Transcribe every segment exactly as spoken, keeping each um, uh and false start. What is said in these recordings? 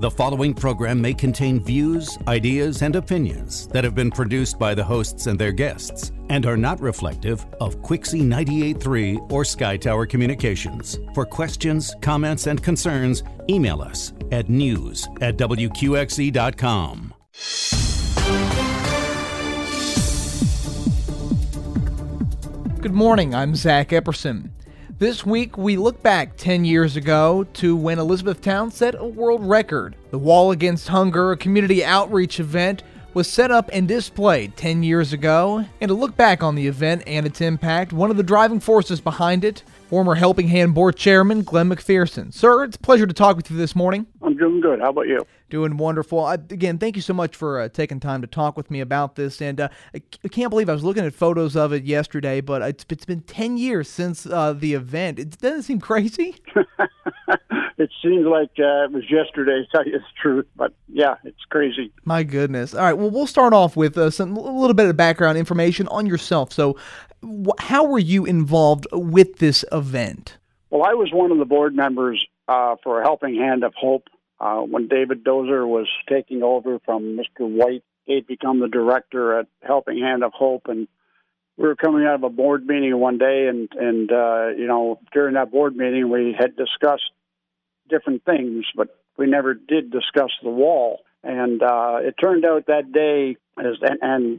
The following program may contain views, ideas, and opinions that have been produced by the hosts and their guests and are not reflective of Quixie ninety-eight point three or Sky Tower Communications. For questions, comments, and concerns, email us at news at w q x e dot com. Good morning, I'm Zach Epperson. This week, we look back ten years ago to when Elizabethtown set a world record. The Wall Against Hunger, a community outreach event, was set up and displayed ten years ago. And to look back on the event and its impact, one of the driving forces behind it, former Helping Hand Board Chairman Glenn McPherson. Sir, it's a pleasure to talk with you this morning. I'm doing good. How about you? Doing wonderful. I, again, thank you so much for uh, taking time to talk with me about this. And uh, I, c- I can't believe I was looking at photos of it yesterday, but it's, it's been ten years since uh, the event. It doesn't seem crazy. It seems like uh, it was yesterday, to tell you the truth, but yeah, it's crazy. My goodness. All right, well, we'll start off with uh, some a little bit of background information on yourself. So wh- how were you involved with this event? Well, I was one of the board members uh, for Helping Hand of Hope. Uh, when David Dozier was taking over from Mister White, he'd become the director at Helping Hand of Hope, and we were coming out of a board meeting one day, and, and uh, you know, during that board meeting, we had discussed different things, but we never did discuss the wall. And uh, it turned out that day, as, and,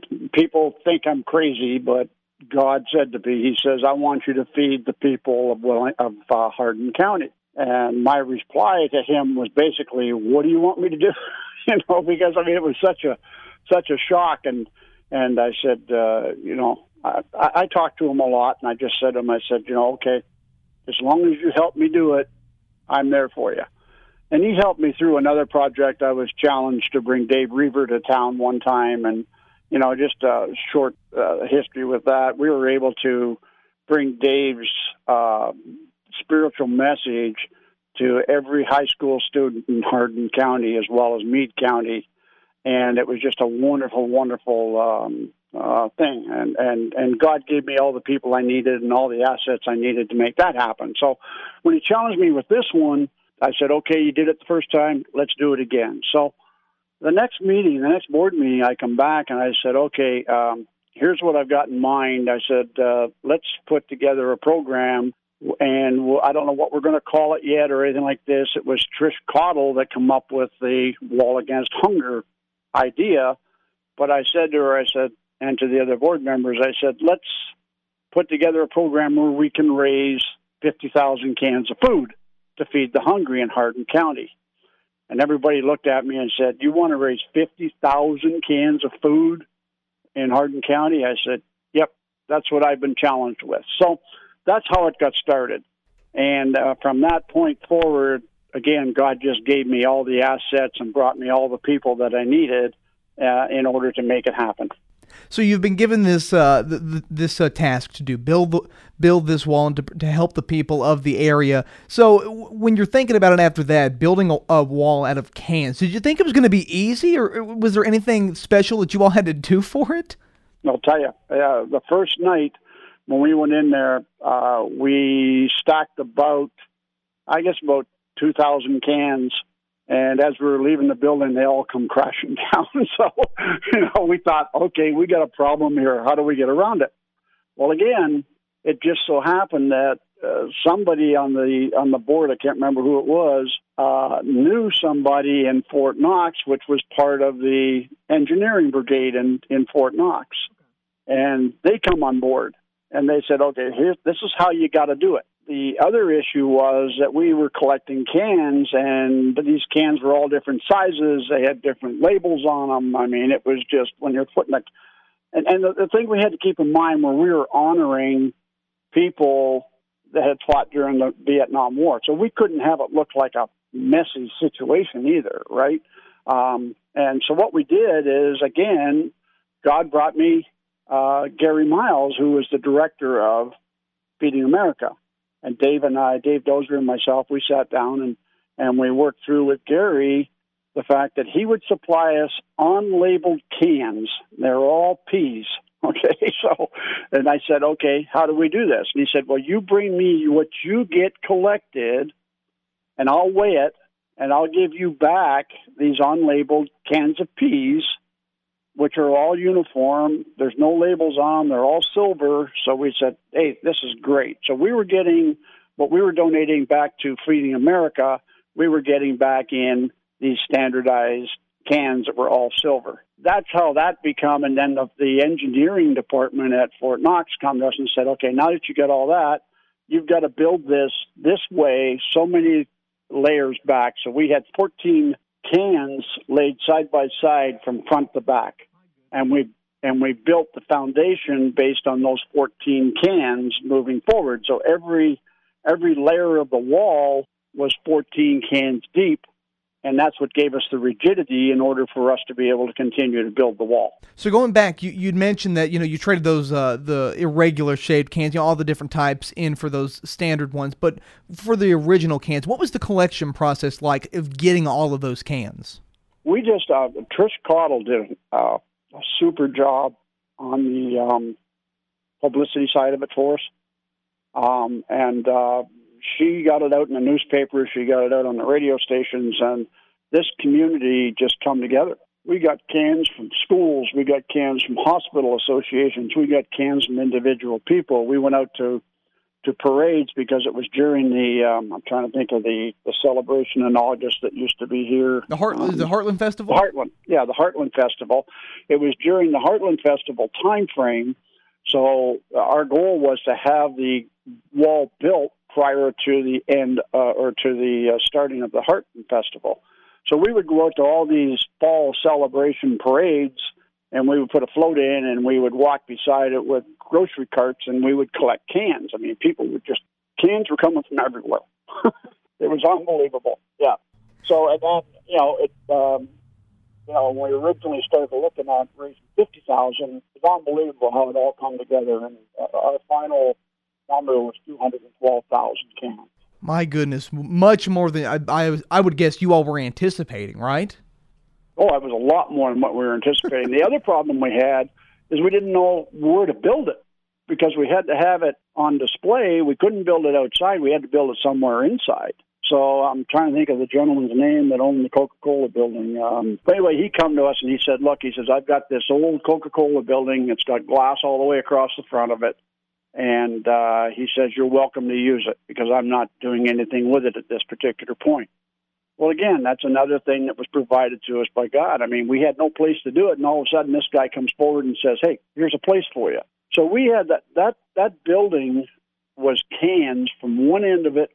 and people think I'm crazy, but God said to me, He says, "I want you to feed the people of, of uh, Hardin County." And my reply to him was basically, "What do you want me to do?" You know, because I mean, it was such a such a shock. And and I said, uh, you know, I, I talked to him a lot, and I just said to him, I said, you know, okay, as long as you help me do it, I'm there for you. And he helped me through another project. I was challenged to bring Dave Reaver to town one time, and, you know, just a short uh, history with that. We were able to bring Dave's uh, spiritual message to every high school student in Hardin County as well as Meade County, and it was just a wonderful, wonderful um, uh, thing. And, and, and God gave me all the people I needed and all the assets I needed to make that happen. So when he challenged me with this one, I said, okay, you did it the first time, let's do it again. So the next meeting, the next board meeting, I come back and I said, okay, um, here's what I've got in mind. I said, uh, let's put together a program, and we'll, I don't know what we're going to call it yet or anything like this. It was Trish Caudle that came up with the Wall Against Hunger idea, but I said to her, I said, and to the other board members, I said, let's put together a program where we can raise fifty thousand cans of food to feed the hungry in Hardin County. And everybody looked at me and said, you want to raise fifty thousand cans of food in Hardin County? I said, yep, that's what I've been challenged with. So that's how it got started. And uh, from that point forward, again, God just gave me all the assets and brought me all the people that I needed uh, in order to make it happen. So you've been given this uh, th- th- this uh, task to do, build the, build this wall and to, to help the people of the area. So w- when you're thinking about it after that, building a, a wall out of cans, did you think it was going to be easy, or was there anything special that you all had to do for it? I'll tell you, uh, the first night when we went in there, uh, we stacked about, I guess about two thousand cans. And as we were leaving the building, they all come crashing down. So, you know, we thought, okay, we got a problem here. How do we get around it? Well, again, it just so happened that uh, somebody on the on the board, I can't remember who it was, uh, knew somebody in Fort Knox, which was part of the engineering brigade in, in Fort Knox. And they come on board, and they said, okay, here, this is how you got to do it. The other issue was that we were collecting cans, and these cans were all different sizes. They had different labels on them. I mean, it was just when you're putting a and, and the, the thing we had to keep in mind where we were honoring people that had fought during the Vietnam War. So we couldn't have it look like a messy situation either, right? Um, and so what we did is, again, God brought me uh, Gary Miles, who was the director of Feeding America. And Dave and I, Dave Dozier and myself, we sat down and, and we worked through with Gary the fact that he would supply us unlabeled cans. They're all peas, okay? So, and I said, okay, how do we do this? And he said, well, you bring me what you get collected, and I'll weigh it, and I'll give you back these unlabeled cans of peas, which are all uniform. There's no labels on them. They're all silver. So we said, hey, this is great. So we were getting what we were donating back to Feeding America, we were getting back in these standardized cans that were all silver. That's how that became. And then the, the engineering department at Fort Knox come to us and said, okay, now that you got all that, you've got to build this this way, so many layers back. So we had fourteen cans laid side by side from front to back. And we and we built the foundation based on those fourteen cans moving forward. So every every layer of the wall was fourteen cans deep. And that's what gave us the rigidity in order for us to be able to continue to build the wall. So going back, you, you'd mentioned that, you know, you traded those uh, the irregular shaped cans, you know, all the different types in for those standard ones. But for the original cans, what was the collection process like of getting all of those cans? We just, uh, Trish Caudle did uh, a super job on the um, publicity side of it for us. Um, and... Uh, She got it out in the newspapers. She got it out on the radio stations, and this community just come together. We got cans from schools. We got cans from hospital associations. We got cans from individual people. We went out to, to parades because it was during the, um, I'm trying to think of the, the celebration in August that used to be here. The, Heart, um, the Heartland Festival? The Heartland, yeah, the Heartland Festival. It was during the Heartland Festival time frame, so our goal was to have the wall built prior to the end uh, or to the uh, starting of the Heartland Festival. So we would go out to all these fall celebration parades, and we would put a float in, and we would walk beside it with grocery carts, and we would collect cans. I mean, people would just, cans were coming from everywhere. It was unbelievable, yeah. So, and then, you know, it, um, you know, when we originally started looking at raising fifty thousand dollars, it was unbelievable how it all come together, and uh, our final number was two hundred twelve thousand cans. My goodness, much more than I, I, I would guess you all were anticipating, right? Oh, it was a lot more than what we were anticipating. The other problem we had is we didn't know where to build it because we had to have it on display. We couldn't build it outside. We had to build it somewhere inside. So I'm trying to think of the gentleman's name that owned the Coca-Cola building. Um, but anyway, he come to us and he said, look, he says, I've got this old Coca-Cola building. It's got glass all the way across the front of it. And uh, he says, you're welcome to use it because I'm not doing anything with it at this particular point. Well, again, that's another thing that was provided to us by God. I mean, we had no place to do it, and all of a sudden this guy comes forward and says, hey, here's a place for you. So we had that, that, that building was cans from one end of it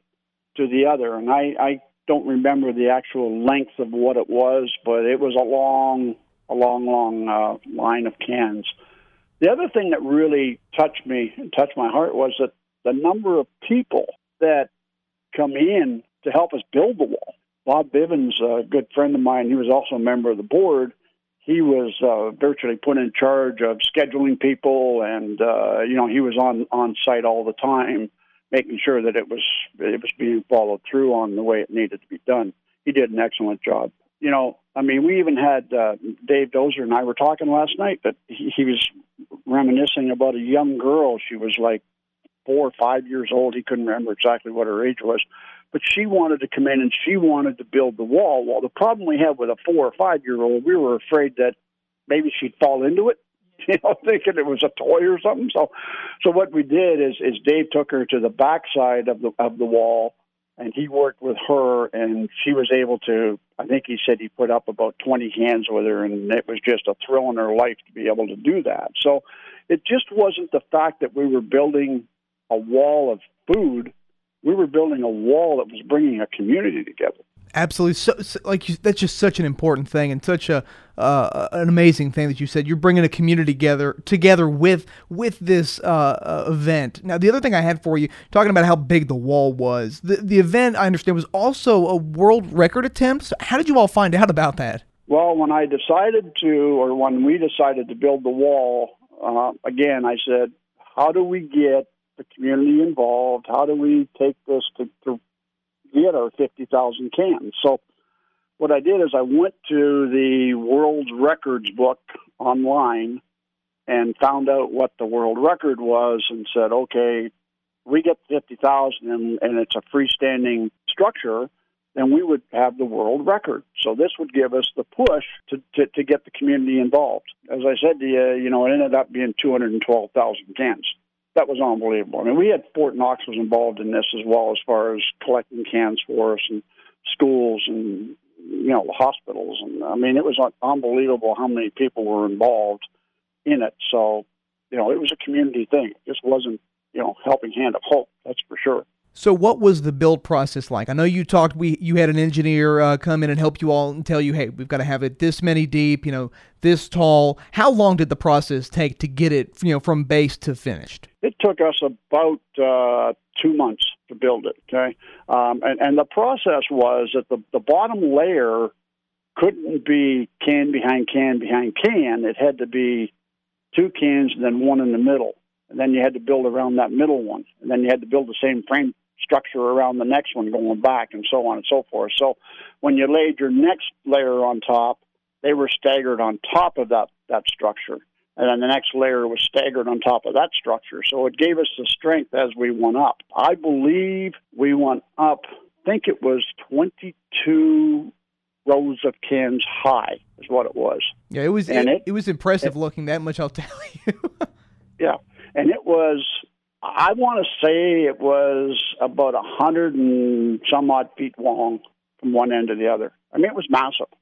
to the other, and I, I don't remember the actual length of what it was, but it was a long, a long, long uh, line of cans. The other thing that really touched me and touched my heart was that the number of people that come in to help us build the wall. Bob Bivens, a good friend of mine, he was also a member of the board. He was uh, virtually put in charge of scheduling people, and uh, you know, he was on, on site all the time, making sure that it was it was being followed through on the way it needed to be done. He did an excellent job. You know, I mean, we even had uh, Dave Dozier and I were talking last night, but he, he was reminiscing about a young girl. She was like four or five years old. He couldn't remember exactly what her age was, but she wanted to come in and she wanted to build the wall. Well, the problem we had with a four or five-year-old, we were afraid that maybe she'd fall into it, you know, thinking it was a toy or something. So, so what we did is, is Dave took her to the backside of the of the wall. And he worked with her, and she was able to, I think he said he put up about twenty hands with her, and it was just a thrill in her life to be able to do that. So it just wasn't the fact that we were building a wall of food. We were building a wall that was bringing a community together. Absolutely. So, so like you, that's just such an important thing and such a uh, an amazing thing that you said. You're bringing a community together together with with this uh, uh, event. Now, the other thing I had for you, talking about how big the wall was, the, the event, I understand, was also a world record attempt. So how did you all find out about that? Well, when I decided to, or when we decided to build the wall, uh, again, I said, how do we get the community involved? How do we take this to, to get our fifty thousand cans? So what I did is I went to the world records book online and found out what the world record was and said, okay, we get fifty thousand and, and it's a freestanding structure. then we would have the world record. So this would give us the push to, to, to get the community involved. As I said to you, you know, it ended up being two hundred twelve thousand cans. That was unbelievable. I mean, we had Fort Knox was involved in this as well, as far as collecting cans for us, and schools and, you know, hospitals. And I mean, it was unbelievable how many people were involved in it. So, you know, it was a community thing. It just wasn't, you know, Helping Hand of Hope, that's for sure. So what was the build process like? I know you talked, we you had an engineer uh, come in and help you all and tell you, hey, we've got to have it this many deep, you know, this tall. How long did the process take to get it, you know, from base to finished? It took us about uh, two months to build it, okay? Um, and, and the process was that the, the bottom layer couldn't be can behind can behind can. It had to be two cans and then one in the middle. And then you had to build around that middle one. And then you had to build the same frame structure around the next one going back, and so on and so forth. So when you laid your next layer on top, they were staggered on top of that, that structure. And then the next layer was staggered on top of that structure. So it gave us the strength as we went up. I believe we went up, I think it was twenty-two rows of cans high is what it was. Yeah, it was, and it, it, it was impressive it, looking that much, I'll tell you. Yeah, and it was... I want to say it was about a hundred and some odd feet long from one end to the other. I mean, it was massive.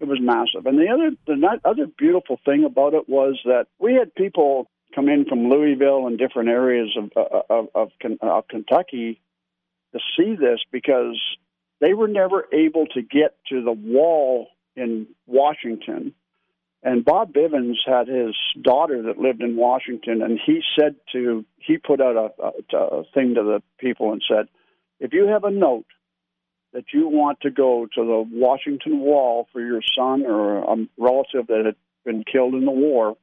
It was massive. And the other the other beautiful thing about it was that we had people come in from Louisville and different areas of of, of, of Kentucky to see this, because they were never able to get to the wall in Washington. And Bob Bivens had his daughter that lived in Washington, and he said to, he put out a, a, a thing to the people and said, if you have a note that you want to go to the Washington Wall for your son or a relative that had been killed in the war,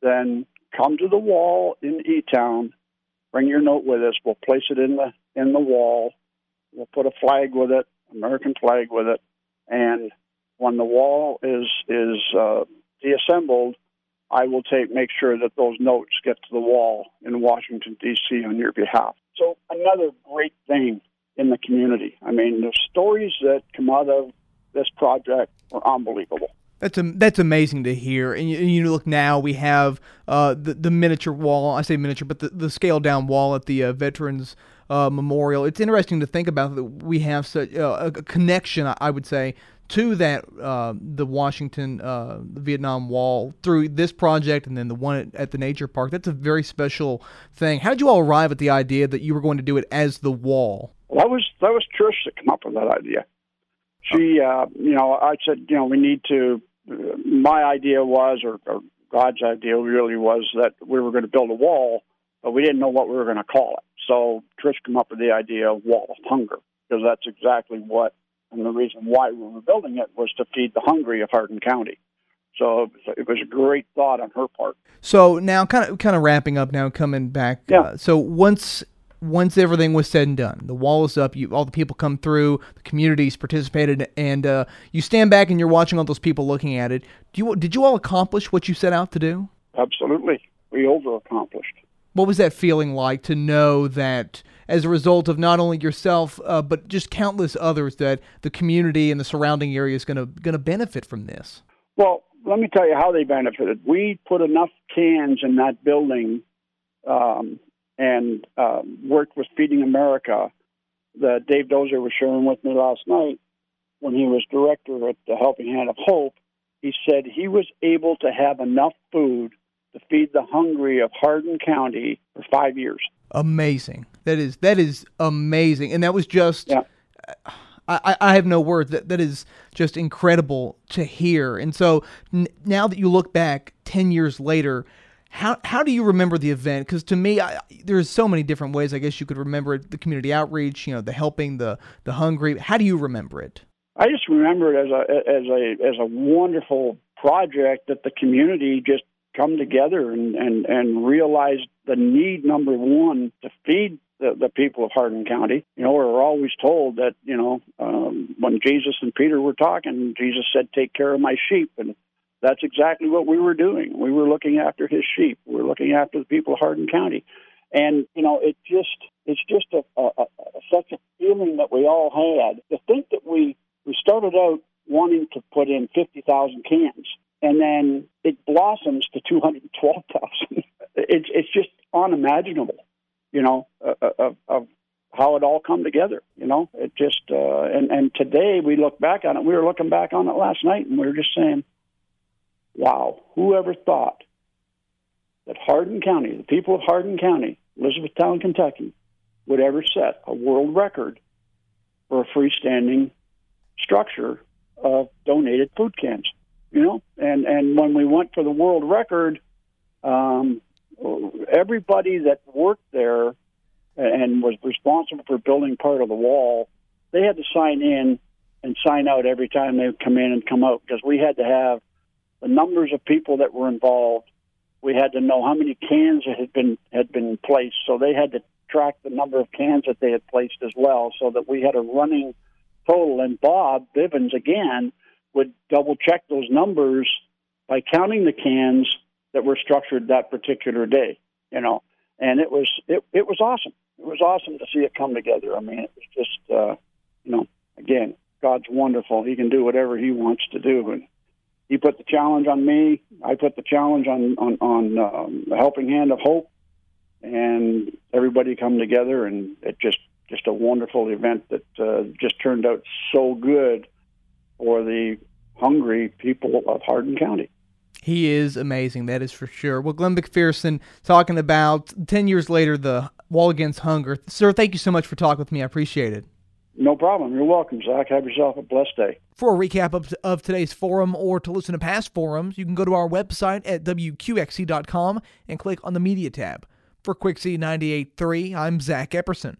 then come to the wall in E-Town, bring your note with us, we'll place it in the in the wall, we'll put a flag with it, American flag with it, and when the wall is is uh, deassembled, I will take make sure that those notes get to the wall in Washington, D C on your behalf. So another great thing in the community. I mean, the stories that come out of this project are unbelievable. That's a, that's amazing to hear. And you, you look now, we have uh, the, the miniature wall. I say miniature, but the, the scaled-down wall at the uh, Veterans uh, Memorial. It's interesting to think about that we have such uh, a connection, I would say, to that uh, the Washington uh, Vietnam Wall through this project, and then the one at the nature park. That's a very special thing. How did you all arrive at the idea that you were going to do it as the wall? Well, that was that was Trish that came up with that idea. She, uh, you know, I said, you know, we need to. Uh, my idea was, or, or God's idea really was, that we were going to build a wall, but we didn't know what we were going to call it. So Trish came up with the idea of Wall of Hunger, because that's exactly what. And the reason why we were building it was to feed the hungry of Hardin County. So it was a great thought on her part. So now kind of kind of wrapping up now, coming back. Yeah. Uh, so once once everything was said and done, the wall is up, you, all the people come through, the community's participated, and uh, you stand back and you're watching all those people looking at it. Do you, did you all accomplish what you set out to do? Absolutely. We over-accomplished. What was that feeling like to know that, as a result of not only yourself, uh, but just countless others, that the community and the surrounding area is going to going to benefit from this? Well, let me tell you how they benefited. We put enough cans in that building um, and uh, worked with Feeding America. That Dave Dozier was sharing with me last night when he was director at the Helping Hand of Hope. He said he was able to have enough food to feed the hungry of Hardin County for five years. Amazing. That is that is amazing. And that was just, yeah. I, I have no words. That, that is just incredible to hear. And so n- now that you look back ten years later, how how do you remember the event? Because to me, I, there's so many different ways I guess you could remember it. The community outreach, you know, the helping, the, the hungry. How do you remember it? I just remember it as a, as a, as a wonderful project that the community just come together and, and, and realize the need, number one, to feed the, the people of Hardin County. You know, we're always told that, you know, um, when Jesus and Peter were talking, Jesus said, take care of my sheep. And that's exactly what we were doing. We were looking after his sheep. We were looking after the people of Hardin County. And, you know, it just it's just a, a, a, such a feeling that we all had. To think that we, we started out wanting to put in fifty thousand cans, and then it blossoms to two hundred twelve thousand. It's it's just unimaginable, you know, of, of how it all come together, you know. It just uh, and and today we look back on it. We were looking back on it last night, and we were just saying, "Wow, whoever thought that Hardin County, the people of Hardin County, Elizabethtown, Kentucky, would ever set a world record for a freestanding structure of donated food cans?" You know, and and when we went for the world record, um, everybody that worked there and was responsible for building part of the wall, they had to sign in and sign out every time they would come in and come out, because we had to have the numbers of people that were involved. We had to know how many cans had been had been placed, so they had to track the number of cans that they had placed as well, so that we had a running total. And Bob Bivens, again, would double-check those numbers by counting the cans that were structured that particular day, you know. And it was it, it was awesome. It was awesome to see it come together. I mean, it was just, uh, you know, again, God's wonderful. He can do whatever he wants to do. And he put the challenge on me. I put the challenge on, on, on um, the Helping Hand of Hope. And everybody come together, and it just, just a wonderful event that uh, just turned out so good for the hungry people of Hardin County. He is amazing, that is for sure. Well, Glenn McPherson, talking about ten years later, the Wall Against Hunger. Sir, thank you so much for talking with me. I appreciate it. No problem. You're welcome, Zach. Have yourself a blessed day. For a recap of, of today's forum, or to listen to past forums, you can go to our website at w q x c dot com and click on the media tab. For Quixie ninety-eight point three, I'm Zach Epperson.